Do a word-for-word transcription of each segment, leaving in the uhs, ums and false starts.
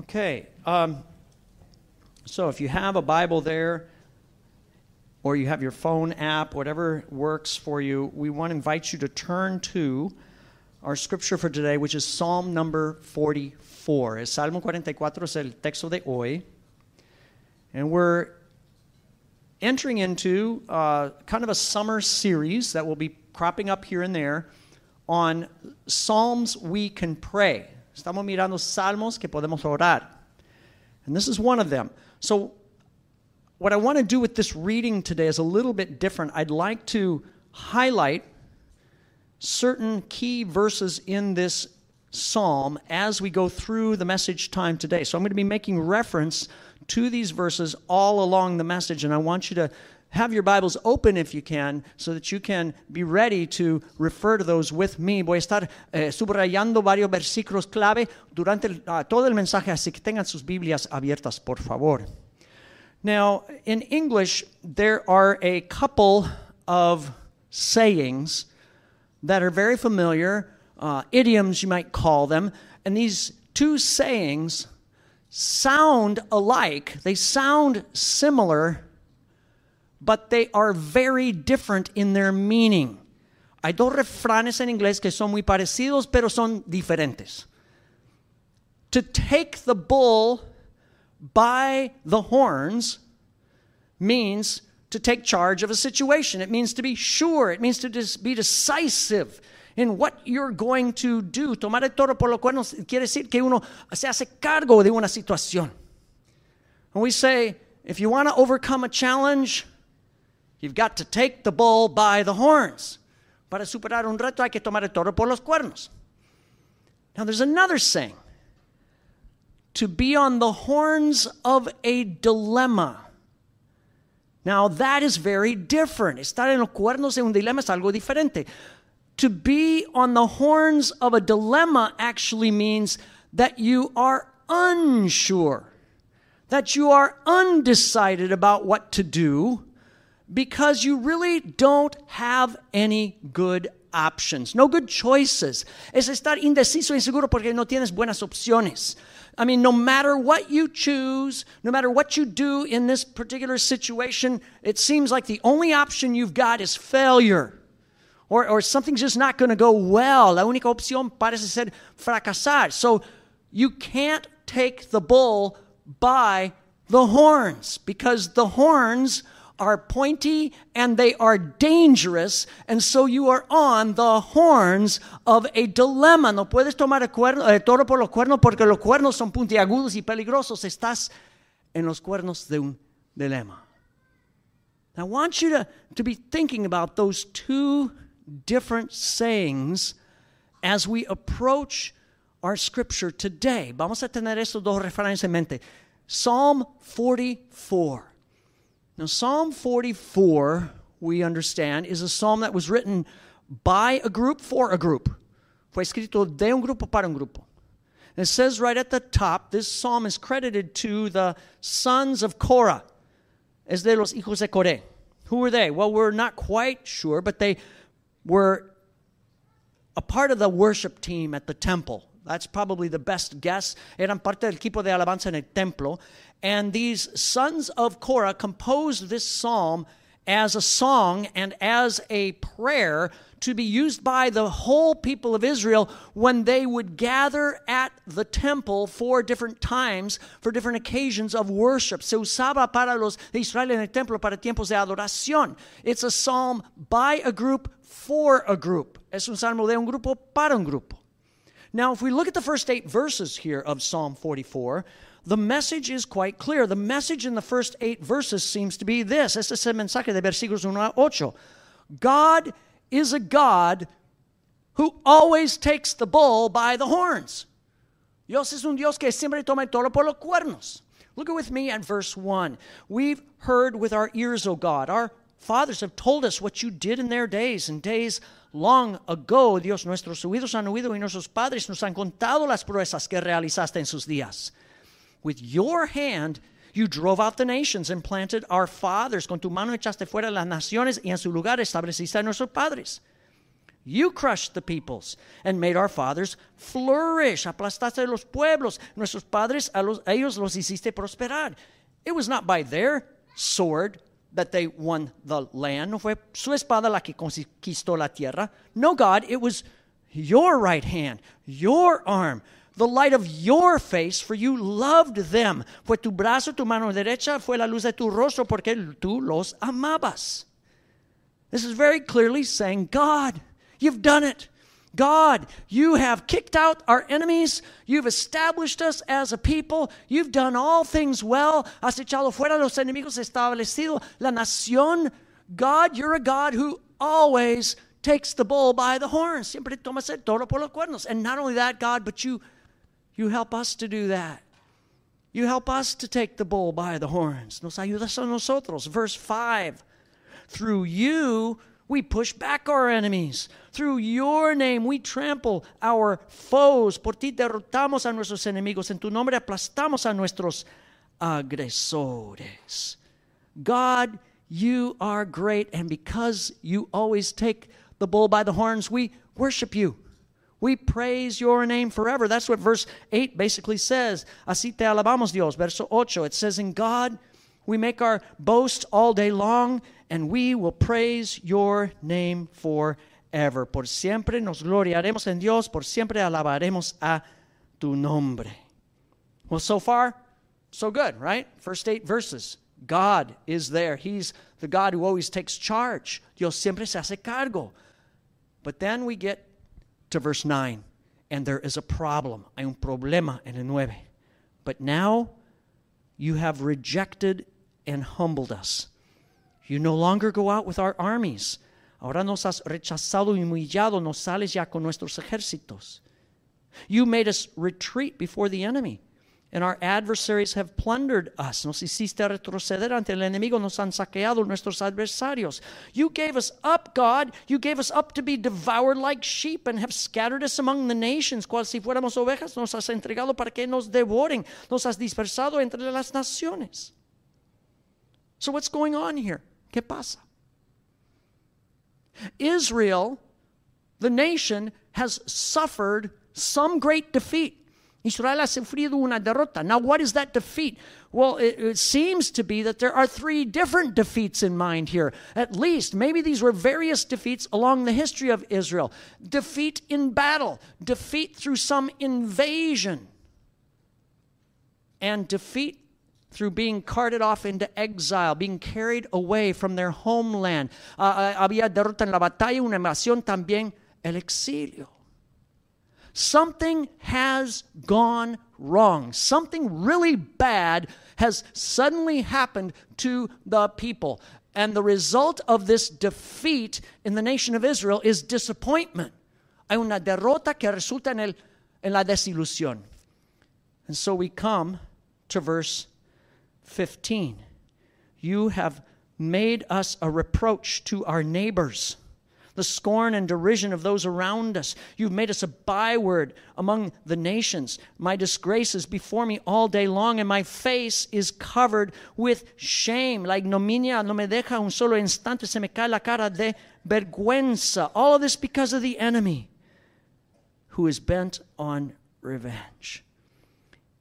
Okay, um, so if you have a Bible there, or you have your phone app, whatever works for you, we want to invite you to turn to our scripture for today, which is Psalm number forty-four. El Salmo cuarenta y cuatro es el texto de hoy. And we're entering into uh, kind of a summer series that will be cropping up here and there on psalms we can pray. Estamos mirando salmos que podemos orar. And this is one of them. So what I want to do with this reading today is a little bit different. I'd like to highlight certain key verses in this psalm as we go through the message time today. So I'm going to be making reference to these verses all along the message, and I want you to have your Bibles open if you can, so that you can be ready to refer to those with me. Voy a estar eh, subrayando varios versículos clave durante el, uh, todo el mensaje, así que tengan sus Biblias abiertas, por favor. Now, in English, there are a couple of sayings that are very familiar, uh, idioms you might call them, and these two sayings sound alike. They sound similar, but they are very different in their meaning. Hay dos refranes en inglés que son muy parecidos, pero son diferentes. To take the bull by the horns means to take charge of a situation. It means to be sure. It means to dis- be decisive in what you're going to do. Tomar el toro por los cuernos quiere decir que uno se hace cargo de una situación. And we say, if you want to overcome a challenge, you've got to take the bull by the horns. Para superar un reto hay que tomar el toro por los cuernos. Now there's another saying. To be on the horns of a dilemma. Now, that is very different. Estar en los cuernos de un dilema es algo diferente. To be on the horns of a dilemma actually means that you are unsure, that you are undecided about what to do because you really don't have any good options, no good choices. Es estar indeciso e inseguro porque no tienes buenas opciones. I mean, no matter what you choose, no matter what you do in this particular situation, it seems like the only option you've got is failure. Or, or something's just not going to go well. La única opción parece ser fracasar. So you can't take the bull by the horns because the horns are pointy and they are dangerous, and so you are on the horns of a dilemma. No puedes tomar el, cuerno, el toro por los cuernos porque los cuernos son puntiagudos y peligrosos. Estás en los cuernos de un dilema. Now, I want you to, to be thinking about those two different sayings as we approach our scripture today. Vamos a tener estos dos refranes en mente. Psalm forty-four. Now, Psalm forty-four, we understand, is a psalm that was written by a group for a group. Fue escrito de un grupo para un grupo. And it says right at the top, this psalm is credited to the sons of Korah. Es de los hijos de Korah. Who were they? Well, we're not quite sure, but they were a part of the worship team at the temple. That's probably the best guess. Eran parte del equipo de alabanza en el templo. And these sons of Korah composed this psalm as a song and as a prayer to be used by the whole people of Israel when they would gather at the temple for different times, for different occasions of worship. Se usaba para los de Israel en el templo para tiempos de adoración. It's a psalm by a group for a group. Es un salmo de un grupo para un grupo. Now, if we look at the first eight verses here of Psalm forty-four, the message is quite clear. The message in the first eight verses seems to be this. Este es el mensaje de versículos uno a ocho. God is a God who always takes the bull by the horns. Dios es un Dios que siempre toma el toro por los cuernos. Look with me at verse one. We've heard with our ears, O God. Our fathers have told us what you did in their days and days long ago. Dios, nuestros oídos han oído y nuestros padres nos han contado las proezas que realizaste en sus días. With your hand you drove out the nations and planted our fathers. Con tu mano echaste fuera las naciones y en su lugar estableciste a nuestros padres. You crushed the peoples and made our fathers flourish. Aplastaste los pueblos. Nuestros padres, a, los, a ellos los hiciste prosperar. It was not by their sword that they won the land. No fue su espada la que conquistó la tierra. No, God, it was your right hand, your arm, the light of your face, for you loved them. Fue tu brazo, tu mano derecha, fue la luz de tu rostro, porque tú los amabas. This is very clearly saying, God, you've done it. God, you have kicked out our enemies. You've established us as a people. You've done all things well. Has echado fuera los enemigos, establecido la nación. God, you're a God who always takes the bull by the horns. Siempre tomas el toro por los cuernos. And not only that, God, but you, you help us to do that. You help us to take the bull by the horns. Nos ayudas a nosotros. Verse five, through you, we push back our enemies. Through your name, we trample our foes. Por ti derrotamos a nuestros enemigos. En tu nombre aplastamos a nuestros agresores. God, you are great, and because you always take the bull by the horns, we worship you. We praise your name forever. That's what verse eight basically says. Así te alabamos, Dios. Verso ocho, it says, in God, we make our boast all day long, and we will praise your name forever. Por siempre nos gloriaremos en Dios. Por siempre alabaremos a tu nombre. Well, so far, so good, right? First eight verses. God is there. He's the God who always takes charge. Dios siempre se hace cargo. But then we get to verse nine, and there is a problem. Hay un problema en el nueve. But now you have rejected and humbled us. You no longer go out with our armies. Ahora nos has rechazado y humillado. No sales ya con nuestros ejércitos. You made us retreat before the enemy, and our adversaries have plundered us. Nos hiciste retroceder ante el enemigo. Nos han saqueado nuestros adversarios. You gave us up, God. You gave us up to be devoured like sheep, and have scattered us among the nations. Cual si fuéramos ovejas, nos has entregado para que nos devoren. Nos has dispersado entre las naciones. So what's going on here? ¿Qué pasa? Israel, the nation, has suffered some great defeat. Israel ha sufrido una derrota. Now, what is that defeat? Well, it, it seems to be that there are three different defeats in mind here. At least, maybe these were various defeats along the history of Israel. Defeat in battle, defeat through some invasion, and defeat through being carted off into exile, being carried away from their homeland. Había derrota en la batalla, una invasión también, el exilio. Something has gone wrong. Something really bad has suddenly happened to the people. And the result of this defeat in the nation of Israel is disappointment. Hay una derrota que resulta en, el, en la desilusión. And so we come to verse fifteen, you have made us a reproach to our neighbors, the scorn and derision of those around us. You've made us a byword among the nations. My disgrace is before me all day long, and my face is covered with shame. La ignominia no me deja un solo instante, se me cae la cara de vergüenza. All of this because of the enemy who is bent on revenge.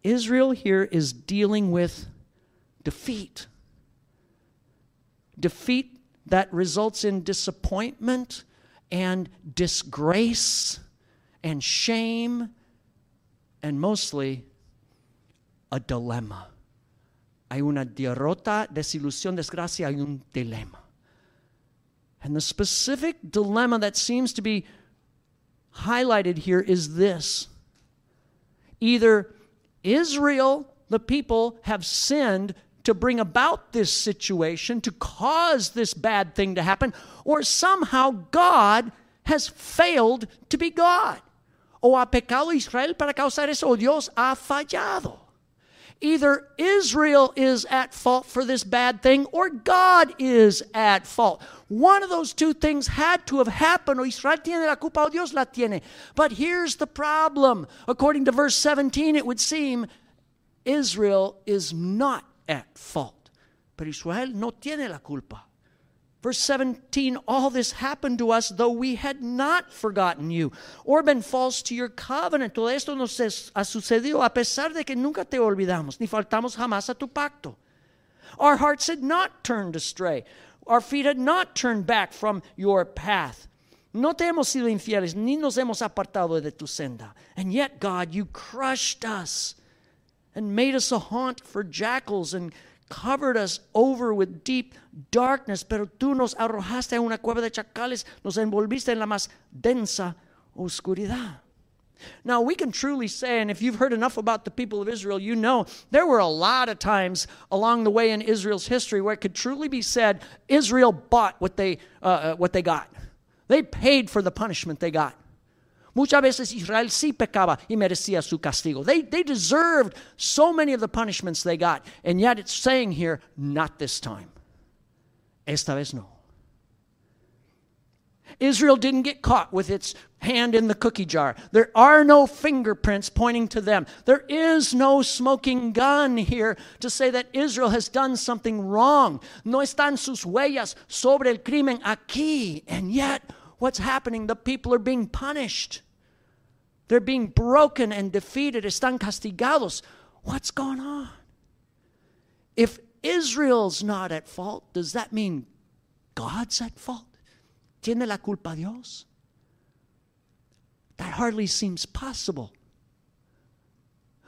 Israel here is dealing with defeat. Defeat that results in disappointment and disgrace and shame and mostly a dilemma. Hay una derrota, desilusión, desgracia, hay un dilema. And the specific dilemma that seems to be highlighted here is this. Either Israel, the people, have sinned to bring about this situation, to cause this bad thing to happen, or somehow God has failed to be God. O ha pecado Israel para causar eso, Dios ha fallado. Either Israel is at fault for this bad thing, or God is at fault. One of those two things had to have happened. O Israel tiene la culpa, o Dios la tiene. But here's the problem. According to verse seventeen, it would seem Israel is not at fault. Pero Israel no tiene la culpa. Verse seventeen, all this happened to us, though we had not forgotten you, or been false to your covenant. Todo esto nos ha sucedido a pesar de que nunca te olvidamos, ni faltamos jamás a tu pacto. Our hearts had not turned astray. Our feet had not turned back from your path. No te hemos sido infieles, ni nos hemos apartado de tu senda. And yet, God, you crushed us and made us a haunt for jackals and covered us over with deep darkness, pero tú nos arrojaste a una cueva de chacales, nos envolviste en la más densa oscuridad. Now, we can truly say, and if you've heard enough about the people of Israel, you know there were a lot of times along the way in Israel's history where it could truly be said, Israel bought what they, uh, what they got. They paid for the punishment they got. Muchas veces Israel sí pecaba y merecía su castigo. They, they deserved so many of the punishments they got. And yet it's saying here, not this time. Esta vez no. Israel didn't get caught with its hand in the cookie jar. There are no fingerprints pointing to them. There is no smoking gun here to say that Israel has done something wrong. No están sus huellas sobre el crimen aquí. And yet, what's happening? The people are being punished. They're being broken and defeated. Están castigados. What's going on? If Israel's not at fault, does that mean God's at fault? ¿Tiene la culpa Dios? That hardly seems possible.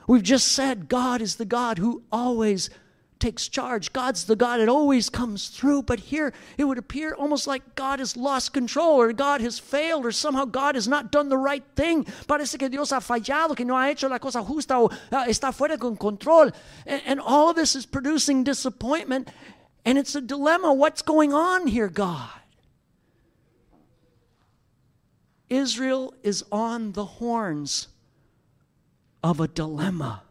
We've just said God is the God who always takes charge. God's the God that always comes through. But here it would appear almost like God has lost control, or God has failed, or somehow God has not done the right thing. Parece que Dios ha fallado, que no ha hecho la cosa justa, o uh, está fuera de control. And, and all of this is producing disappointment. And it's a dilemma. What's going on here, God? Israel is on the horns of a dilemma.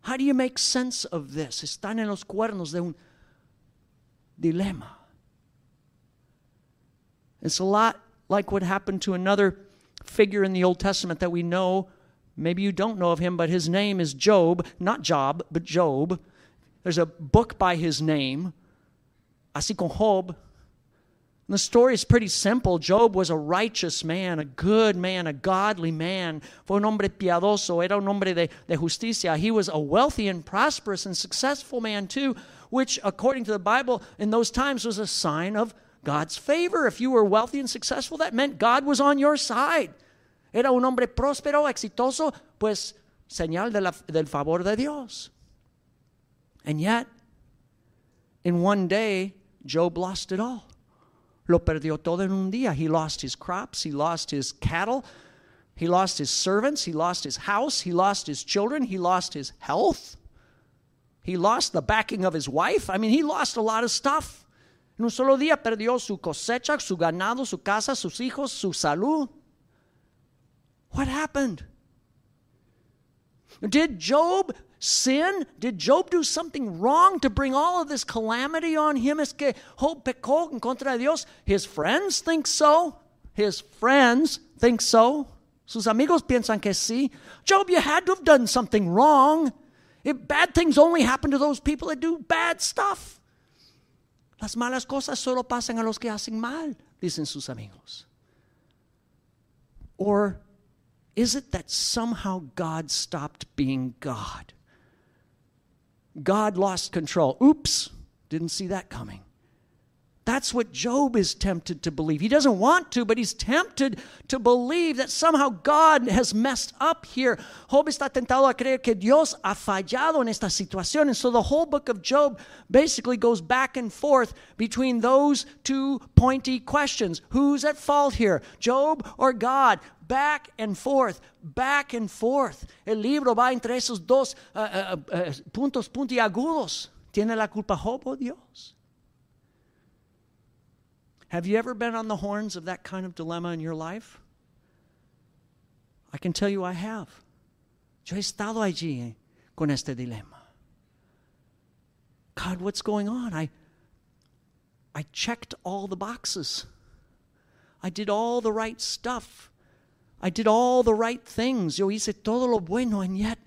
How do you make sense of this? Están en los cuernos de un dilema. It's a lot like what happened to another figure in the Old Testament that we know. Maybe you don't know of him, but his name is Job. Not Job, but Job. There's a book by his name, Así con Job. The story is pretty simple. Job was a righteous man, a good man, a godly man. Fue un hombre piadoso, era un hombre de, de justicia. He was a wealthy and prosperous and successful man too, which according to the Bible in those times was a sign of God's favor. If you were wealthy and successful, that meant God was on your side. Era un hombre próspero, exitoso, pues señal de la, del favor de Dios. And yet, in one day, Job lost it all. Lo perdió todo en un día. He lost his crops. He lost his cattle. He lost his servants. He lost his house. He lost his children. He lost his health. He lost the backing of his wife. I mean, he lost a lot of stuff. En un solo día perdió su cosecha, su ganado, su casa, sus hijos, su salud. What happened? Did Job sin? Did Job do something wrong to bring all of this calamity on him? Es que Job pecó en contra de Dios. His friends think so. His friends think so. Sus amigos piensan que sí. Job, you had to have done something wrong. If bad things only happen to those people that do bad stuff. Las malas cosas solo pasan a los que hacen mal, dicen sus amigos. Or is it that somehow God stopped being God? God lost control. Oops, didn't see that coming. That's what Job is tempted to believe. He doesn't want to, but he's tempted to believe that somehow God has messed up here. Job está tentado a creer que Dios ha fallado en esta situación. And so the whole book of Job basically goes back and forth between those two pointy questions. Who's at fault here, Job or God? Back and forth, back and forth. El libro va entre esos dos uh, uh, uh, puntos puntiagudos. ¿Tiene la culpa Job o Dios? Have you ever been on the horns of that kind of dilemma in your life? I can tell you I have. Yo he estado allí con este dilema. God, what's going on? I, I checked all the boxes. I did all the right stuff. I did all the right things. Yo hice todo lo bueno, and yet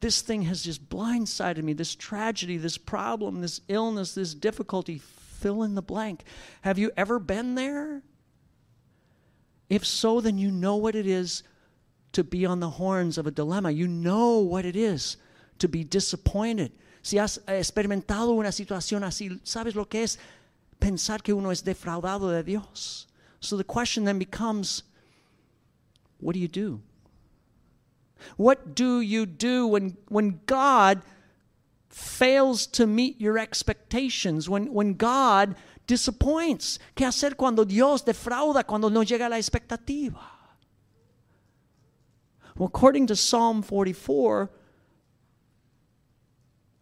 this thing has just blindsided me. This tragedy, this problem, this illness, this difficulty fill in the blank. Have you ever been there? If so, then you know what it is to be on the horns of a dilemma. You know what it is to be disappointed. Si has experimentado una situación así, ¿sabes lo que es pensar que uno es defraudado de Dios? So the question then becomes, what do you do? What do you do when, when God fails to meet your expectations, when, when God disappoints? ¿Qué hacer cuando Dios defrauda, cuando no llega la expectativa? Well, according to Psalm forty-four,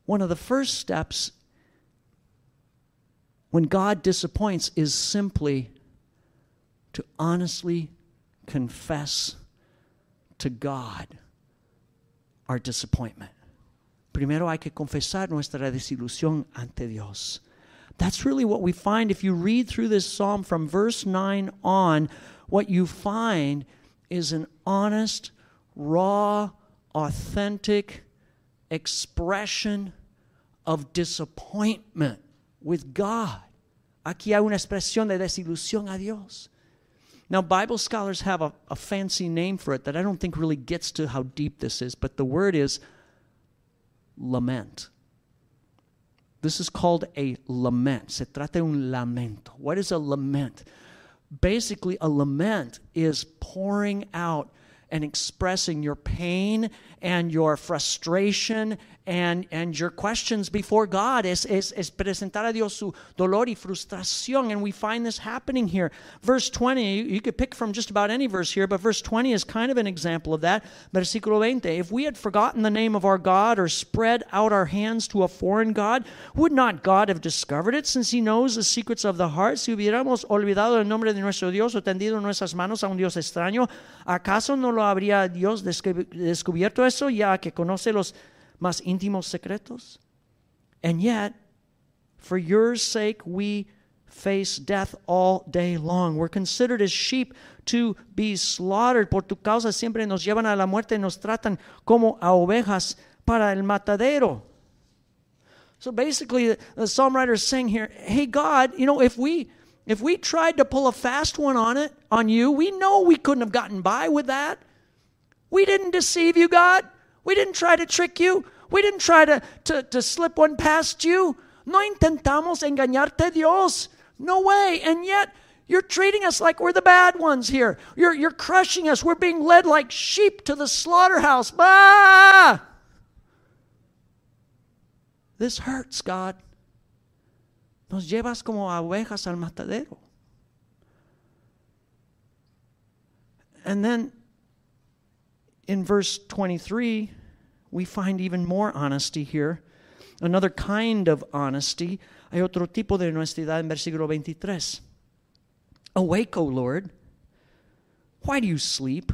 one of the first steps when God disappoints is simply to honestly confess to God our disappointment. Primero hay que confesar nuestra desilusión ante Dios. That's really what we find. If you read through this psalm from verse nine on, what you find is an honest, raw, authentic expression of disappointment with God. Aquí hay una expresión de desilusión a Dios. Now, Bible scholars have a, a fancy name for it that I don't think really gets to how deep this is, but the word is lament. This is called a lament. Se trata de un lamento. What is a lament? Basically, a lament is pouring out and expressing your pain and your frustration and, and your questions before God. Es, es, es presentar a Dios su dolor y frustración. And we find this happening here. Verse twenty, you, you could pick from just about any verse here, but verse twenty is kind of an example of that. Versículo veinte, if we had forgotten the name of our God or spread out our hands to a foreign God, would not God have discovered it, since he knows the secrets of the heart? Si hubiéramos olvidado el nombre de nuestro Dios o tendido nuestras manos a un Dios extraño, ¿acaso no lo habría Dios descubierto eso, ya que conoce los más íntimos secretos? And yet, for your sake, we face death all day long. We're considered as sheep to be slaughtered. Por tu causa siempre nos llevan a la muerte y nos tratan como a ovejas para el matadero. So basically, the, the psalm writer is saying here, hey God, you know, if we if we tried to pull a fast one on it on you, we know we couldn't have gotten by with that. We didn't deceive you, God. We didn't try to trick you. We didn't try to, to, to slip one past you. No intentamos engañarte, Dios. No way. And yet, you're treating us like we're the bad ones here. You're, you're crushing us. We're being led like sheep to the slaughterhouse. Ah! This hurts, God. Nos llevas como ovejas al matadero. And then, in verse twenty-three, we find even more honesty here. Another kind of honesty. Hay otro tipo de honestidad en versículo veintitrés. Awake, O Lord. Why do you sleep?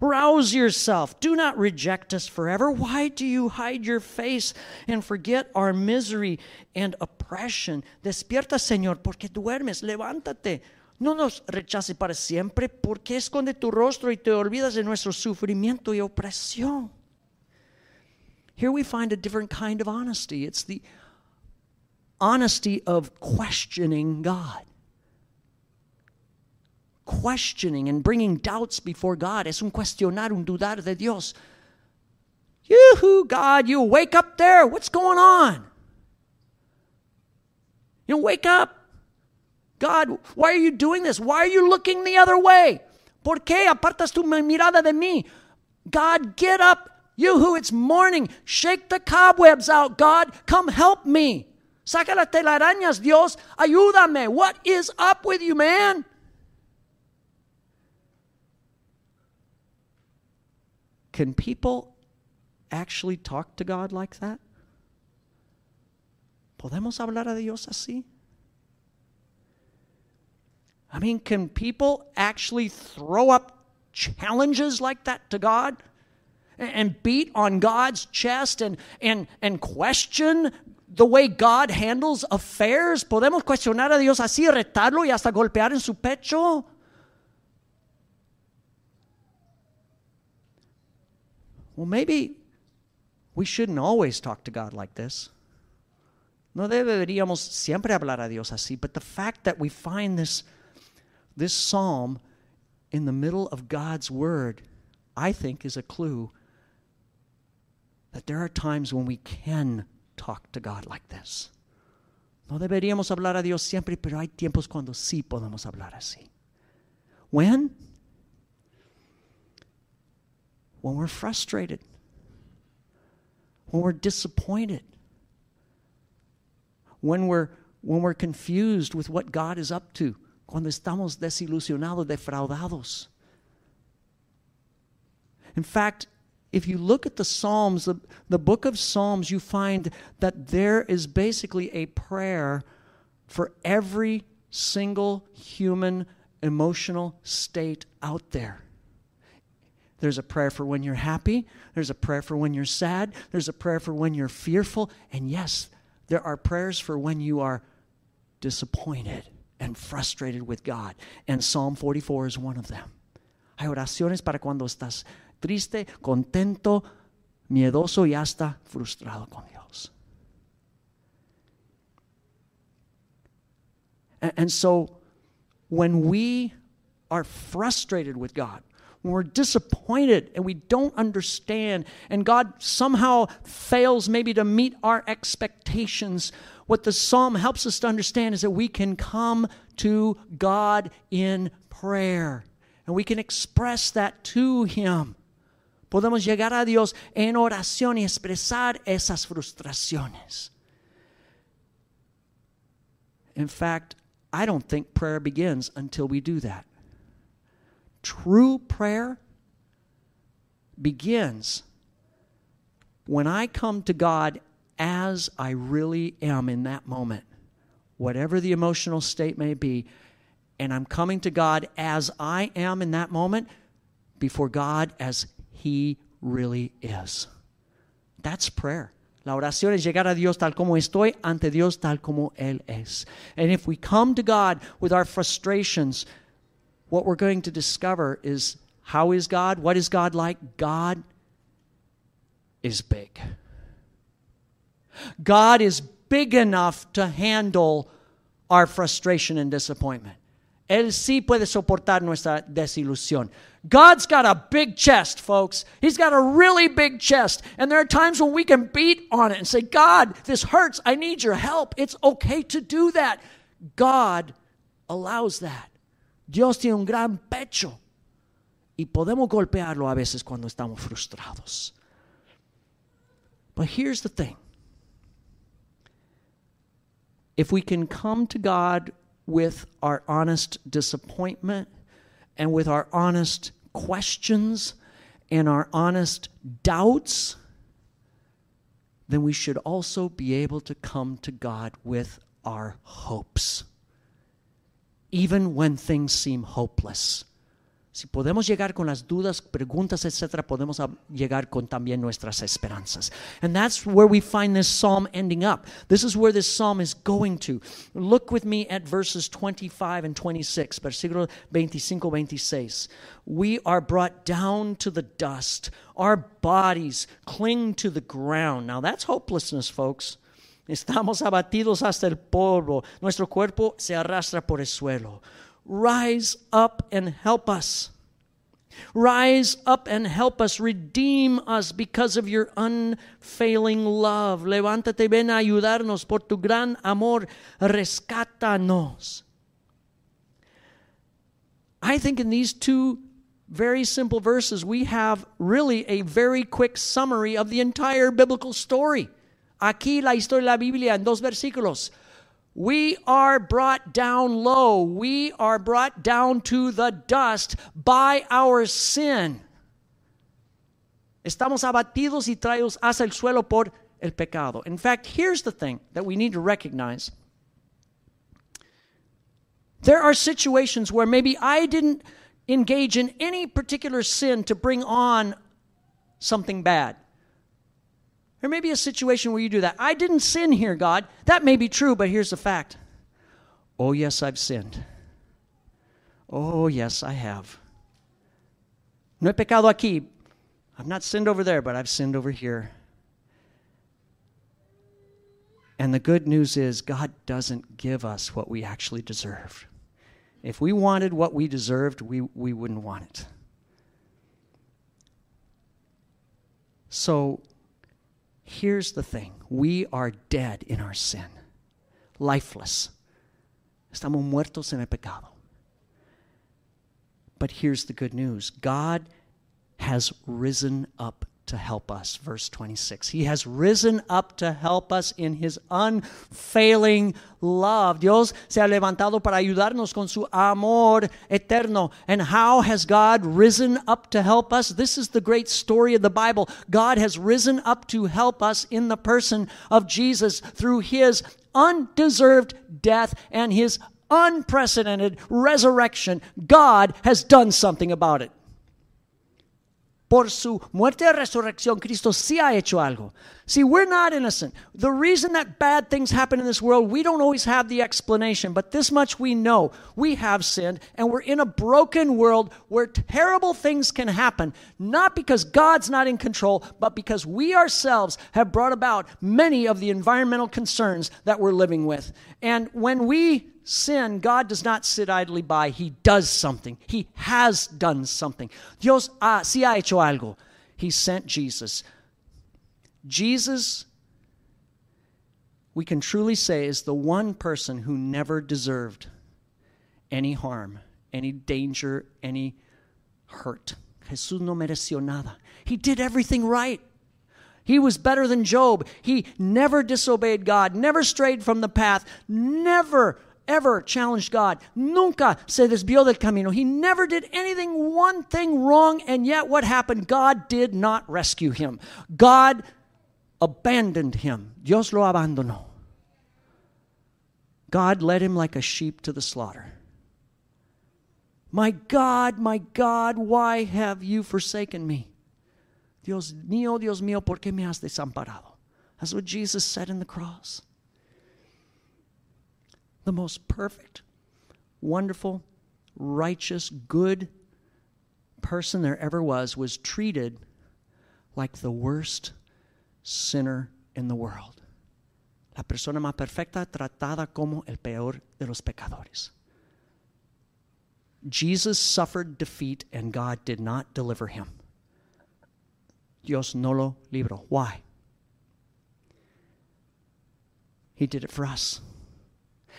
Rouse yourself. Do not reject us forever. Why do you hide your face and forget our misery and oppression? Despierta, Señor, porque duermes. Levántate. No nos rechaces para siempre, porque esconde tu rostro y te olvidas de nuestro sufrimiento y opresión. Here we find a different kind of honesty. It's the honesty of questioning God. Questioning and bringing doubts before God. Es un cuestionar, un dudar de Dios. Yoo-hoo, God, you wake up there. What's going on? You know, wake up. God, why are you doing this? Why are you looking the other way? ¿Por qué apartas tu mirada de mí? God, get up. Yoo-hoo, it's morning. Shake the cobwebs out, God. Come help me. Saca las telarañas, Dios. Ayúdame. What is up with you, man? Can people actually talk to God like that? ¿Podemos hablar a Dios así? I mean, can people actually throw up challenges like that to God and beat on God's chest and, and, and question the way God handles affairs? ¿Podemos cuestionar a Dios así, retarlo y hasta golpear en su pecho? Well, maybe we shouldn't always talk to God like this. No deberíamos siempre hablar a Dios así, but the fact that we find this, this psalm in the middle of God's word, I think is a clue that there are times when we can talk to God like this. No deberíamos hablar a Dios siempre, pero hay tiempos cuando sí podemos hablar así. When? When we're frustrated. When we're disappointed. When we're, when we're confused with what God is up to. Cuando estamos desilusionados, defraudados. In fact, if you look at the Psalms, the, the book of Psalms, you find that there is basically a prayer for every single human emotional state out there. There's a prayer for when you're happy. There's a prayer for when you're sad. There's a prayer for when you're fearful. And yes, there are prayers for when you are disappointed and frustrated with God. And Psalm forty-four is one of them. Hay oraciones para cuando estás triste, contento, miedoso y hasta frustrado con Dios. And, and so when we are frustrated with God, when we're disappointed and we don't understand and God somehow fails maybe to meet our expectations, what the psalm helps us to understand is that we can come to God in prayer and we can express that to Him. Podemos llegar a Dios en oración y expresar esas frustraciones. In fact, I don't think prayer begins until we do that. True prayer begins when I come to God as I really am in that moment, whatever the emotional state may be, and I'm coming to God as I am in that moment before God as He really is. That's prayer. La oración es llegar a Dios tal como estoy, ante Dios tal como Él es. And if we come to God with our frustrations, what we're going to discover is, how is God? What is God like? God is big. God is big enough to handle our frustration and disappointment. Él sí puede soportar nuestra desilusión. God's got a big chest, folks. He's got a really big chest. And there are times when we can beat on it and say, God, this hurts. I need your help. It's okay to do that. God allows that. Dios tiene un gran pecho. Y podemos golpearlo a veces cuando estamos frustrados. But here's the thing. If we can come to God with our honest disappointment and with our honest questions and our honest doubts, then we should also be able to come to God with our hopes, even when things seem hopeless. Si podemos llegar con las dudas, preguntas, etcétera, podemos llegar con también nuestras esperanzas. And that's where we find this psalm ending up. This is where this psalm is going to. Look with me at verses twenty-five and twenty-six, versículo veinticinco, veintiséis. We are brought down to the dust. Our bodies cling to the ground. Now that's hopelessness, folks. Estamos abatidos hasta el polvo. Nuestro cuerpo se arrastra por el suelo. Rise up and help us. Rise up and help us. Redeem us because of your unfailing love. Levántate, ven a ayudarnos por tu gran amor. Rescátanos. I think in these two very simple verses, we have really a very quick summary of the entire biblical story. Aquí la historia de la Biblia en dos versículos. We are brought down low. We are brought down to the dust by our sin. Estamos abatidos y traídos hacia el suelo por el pecado. In fact, here's the thing that we need to recognize. There are situations where maybe I didn't engage in any particular sin to bring on something bad. There may be a situation where you do that. I didn't sin here, God. That may be true, but here's the fact. Oh, yes, I've sinned. Oh, yes, I have. No he pecado aquí. I've not sinned over there, but I've sinned over here. And the good news is God doesn't give us what we actually deserve. If we wanted what we deserved, we, we wouldn't want it. So here's the thing. We are dead in our sin. Lifeless. Estamos muertos en el pecado. But here's the good news. God has risen up to help us. Verse twenty-six. He has risen up to help us in his unfailing love. Dios se ha levantado para ayudarnos con su amor eterno. And how has God risen up to help us? This is the great story of the Bible. God has risen up to help us in the person of Jesus through his undeserved death and his unprecedented resurrection. God has done something about it. Por su muerte y resurrección, Cristo sí ha hecho algo. See, we're not innocent. The reason that bad things happen in this world, we don't always have the explanation, but this much we know. We have sinned, and we're in a broken world where terrible things can happen, not because God's not in control, but because we ourselves have brought about many of the environmental concerns that we're living with. And when we sin, God does not sit idly by. He does something. He has done something. Dios ha, sí ha hecho algo. He sent Jesus. Jesus, we can truly say, is the one person who never deserved any harm, any danger, any hurt. Jesús no mereció nada. He did everything right. He was better than Job. He never disobeyed God, never strayed from the path, never ever challenged God. Nunca se desvió del camino. He never did anything, one thing wrong, and yet what happened? God did not rescue him. God abandoned him. Dios lo abandonó. God led him like a sheep to the slaughter. My God, my God, why have you forsaken me? Dios mío, Dios mío, ¿por qué me has desamparado? That's what Jesus said in the cross. The most perfect, wonderful, righteous, good person there ever was, was treated like the worst sinner in the world. La persona más perfecta tratada como el peor de los pecadores. Jesus suffered defeat and God did not deliver him. Dios no lo libró. Why? He did it for us.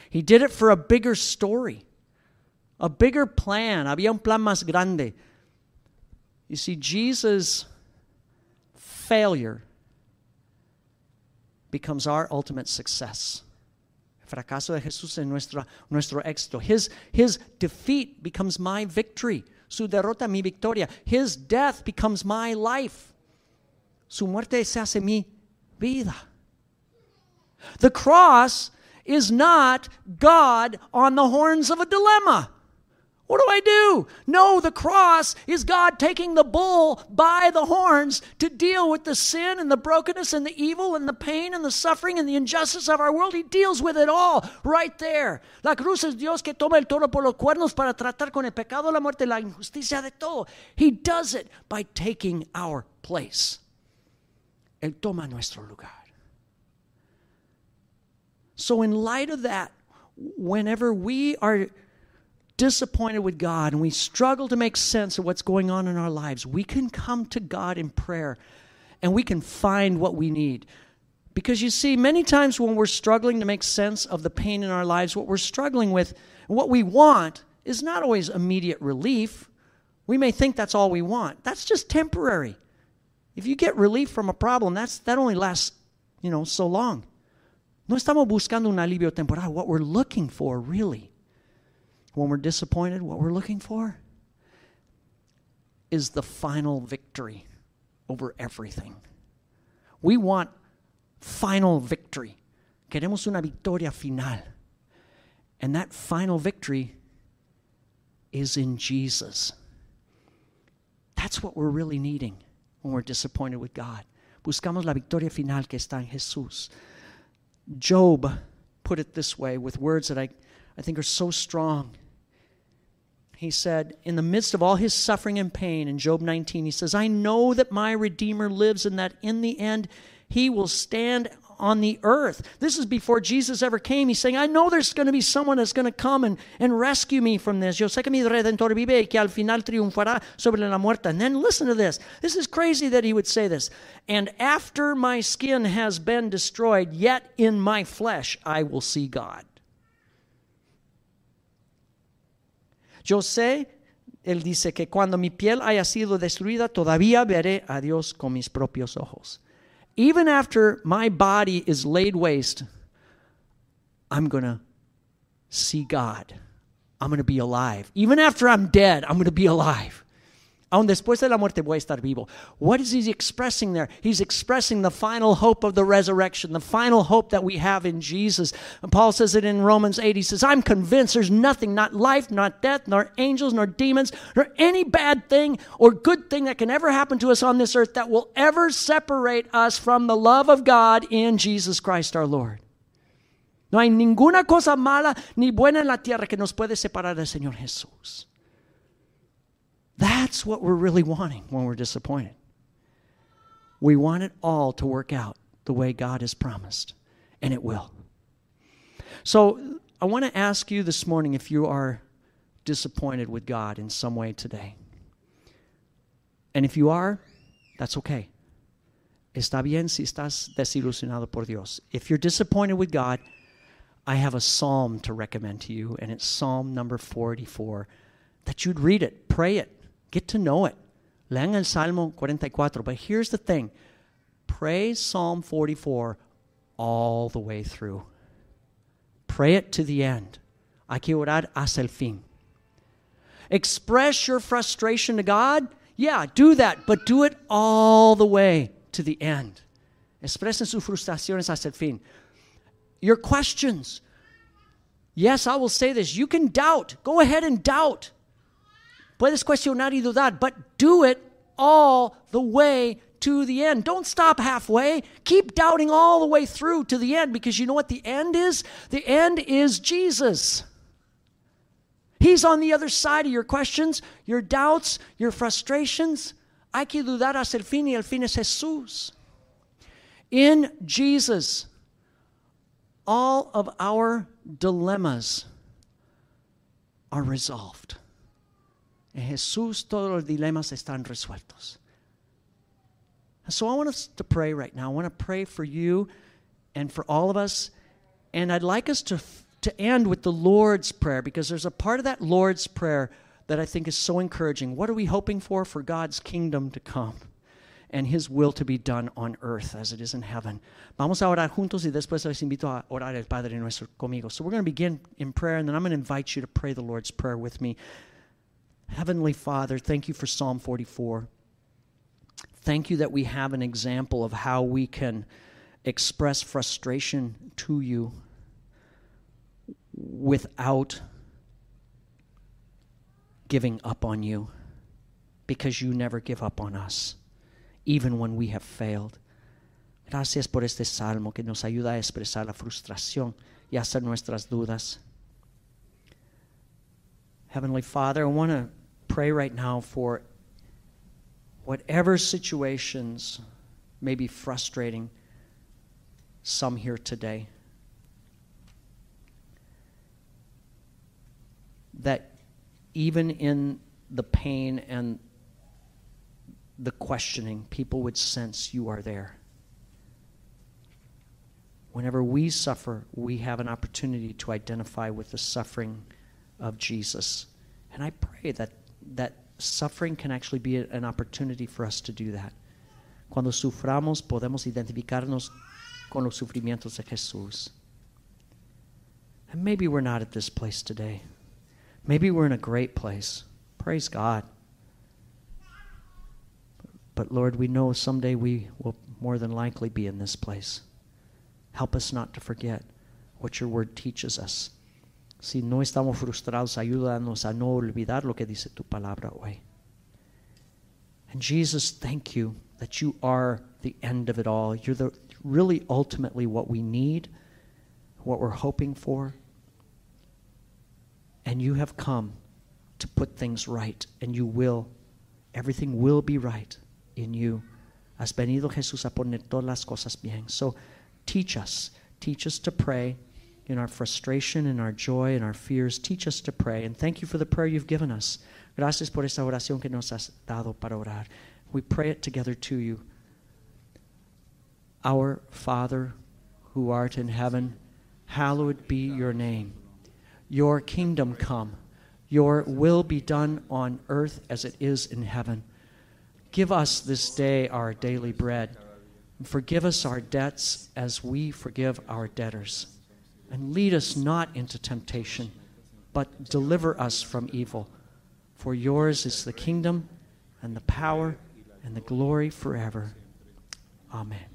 He did it for a bigger story, a bigger plan. Había un plan más grande. You see, Jesus' failure becomes our ultimate success. El fracaso de Jesús es nuestra, nuestro éxito. His, his defeat becomes my victory. Su derrota, mi victoria. His death becomes my life. Su muerte se hace mi vida. The cross is not God on the horns of a dilemma. What do I do? No, the cross is God taking the bull by the horns to deal with the sin and the brokenness and the evil and the pain and the suffering and the injustice of our world. He deals with it all right there. La cruz es Dios que toma el toro por los cuernos para tratar con el pecado, la muerte, la injusticia de todo. He does it by taking our place. Él toma nuestro lugar. So in light of that, whenever we are disappointed with God and we struggle to make sense of what's going on in our lives, we can come to God in prayer and we can find what we need. Because you see, many times when we're struggling to make sense of the pain in our lives, what we're struggling with, what we want is not always immediate relief. We may think that's all we want. That's just temporary. If you get relief from a problem, that's that only lasts, you know, so long. No estamos buscando un alivio temporal. What we're looking for, really, when we're disappointed, what we're looking for is the final victory over everything. We want final victory. Queremos una victoria final. And that final victory is in Jesus. That's what we're really needing when we're disappointed with God. Buscamos la victoria final que está en Jesús. Job put it this way with words that I, I think are so strong. He said, in the midst of all his suffering and pain, in Job nineteen, he says, I know that my Redeemer lives and that in the end he will stand on the earth. This is before Jesus ever came. He's saying, I know there's going to be someone that's going to come and, and rescue me from this. Yo sé que mi Redentor vive y que al final triunfará sobre la muerte. And then listen to this. This is crazy that he would say this. And after my skin has been destroyed, yet in my flesh I will see God. Yo sé, él dice, que cuando mi piel haya sido destruida, todavía veré a Dios con mis propios ojos. Even after my body is laid waste, I'm going to see God. I'm going to be alive. Even after I'm dead, I'm going to be alive. Aun después de la muerte voy a estar vivo. What is he expressing there? He's expressing the final hope of the resurrection, the final hope that we have in Jesus. And Paul says it in Romans eight. He says, I'm convinced there's nothing, not life, not death, nor angels, nor demons, nor any bad thing or good thing that can ever happen to us on this earth that will ever separate us from the love of God in Jesus Christ our Lord. No hay ninguna cosa mala ni buena en la tierra que nos puede separar del Señor Jesús. That's what we're really wanting when we're disappointed. We want it all to work out the way God has promised, and it will. So I want to ask you this morning if you are disappointed with God in some way today. And if you are, that's okay. Está bien si estás desilusionado por Dios. If you're disappointed with God, I have a psalm to recommend to you, and it's Psalm number forty-four, that you'd read it, pray it. Get to know it. Lean el Salmo forty-four. But here's the thing. Pray Psalm forty-four all the way through. Pray it to the end. Hay que orar hasta el fin. Express your frustration to God. Yeah, do that. But do it all the way to the end. Expresen sus frustraciones hasta el fin. Your questions. Yes, I will say this. You can doubt. Go ahead and doubt. Puedes cuestionar y dudar, but do it all the way to the end. Don't stop halfway. Keep doubting all the way through to the end, because you know what the end is? The end is Jesus. He's on the other side of your questions, your doubts, your frustrations. Hay que dudar hasta el fin, y el fin es Jesús. In Jesus, all of our dilemmas are resolved. En Jesús todos los dilemas están resueltos. So I want us to pray right now. I want to pray for you and for all of us. And I'd like us to, to end with the Lord's Prayer, because there's a part of that Lord's Prayer that I think is so encouraging. What are we hoping for? For God's kingdom to come and His will to be done on earth as it is in heaven. Vamos a orar juntos y después les invito a orar el Padre Nuestro conmigo. So we're going to begin in prayer, and then I'm going to invite you to pray the Lord's Prayer with me. Heavenly Father, thank you for Psalm forty-four. Thank you that we have an example of how we can express frustration to you without giving up on you, because you never give up on us, even when we have failed. Gracias por este salmo que nos ayuda a expresar la frustración y hacer nuestras dudas. Heavenly Father, I want to pray right now for whatever situations may be frustrating some here today, that even in the pain and the questioning, people would sense you are there. Whenever we suffer, we have an opportunity to identify with the suffering of Jesus. And I pray that that suffering can actually be an opportunity for us to do that. Cuando suframos, podemos identificarnos con los sufrimientos de Jesús. And maybe we're not at this place today. Maybe we're in a great place. Praise God. But Lord, we know someday we will more than likely be in this place. Help us not to forget what your word teaches us. Si no estamos frustrados, ayúdanos a no olvidar lo que dice tu palabra hoy. And Jesus, thank you that you are the end of it all. You're the really ultimately what we need, what we're hoping for. And you have come to put things right, and you will. Everything will be right in you. Has venido Jesús a poner todas las cosas bien. So Teach us. Teach us to pray in our frustration, in our joy, in our fears. Teach us to pray. And thank you for the prayer you've given us. Gracias por esa oración que nos has dado para orar. We pray it together to you. Our Father, who art in heaven, hallowed be your name. Your kingdom come. Your will be done on earth as it is in heaven. Give us this day our daily bread. And forgive us our debts as we forgive our debtors. And lead us not into temptation, but deliver us from evil. For yours is the kingdom and the power and the glory forever. Amen.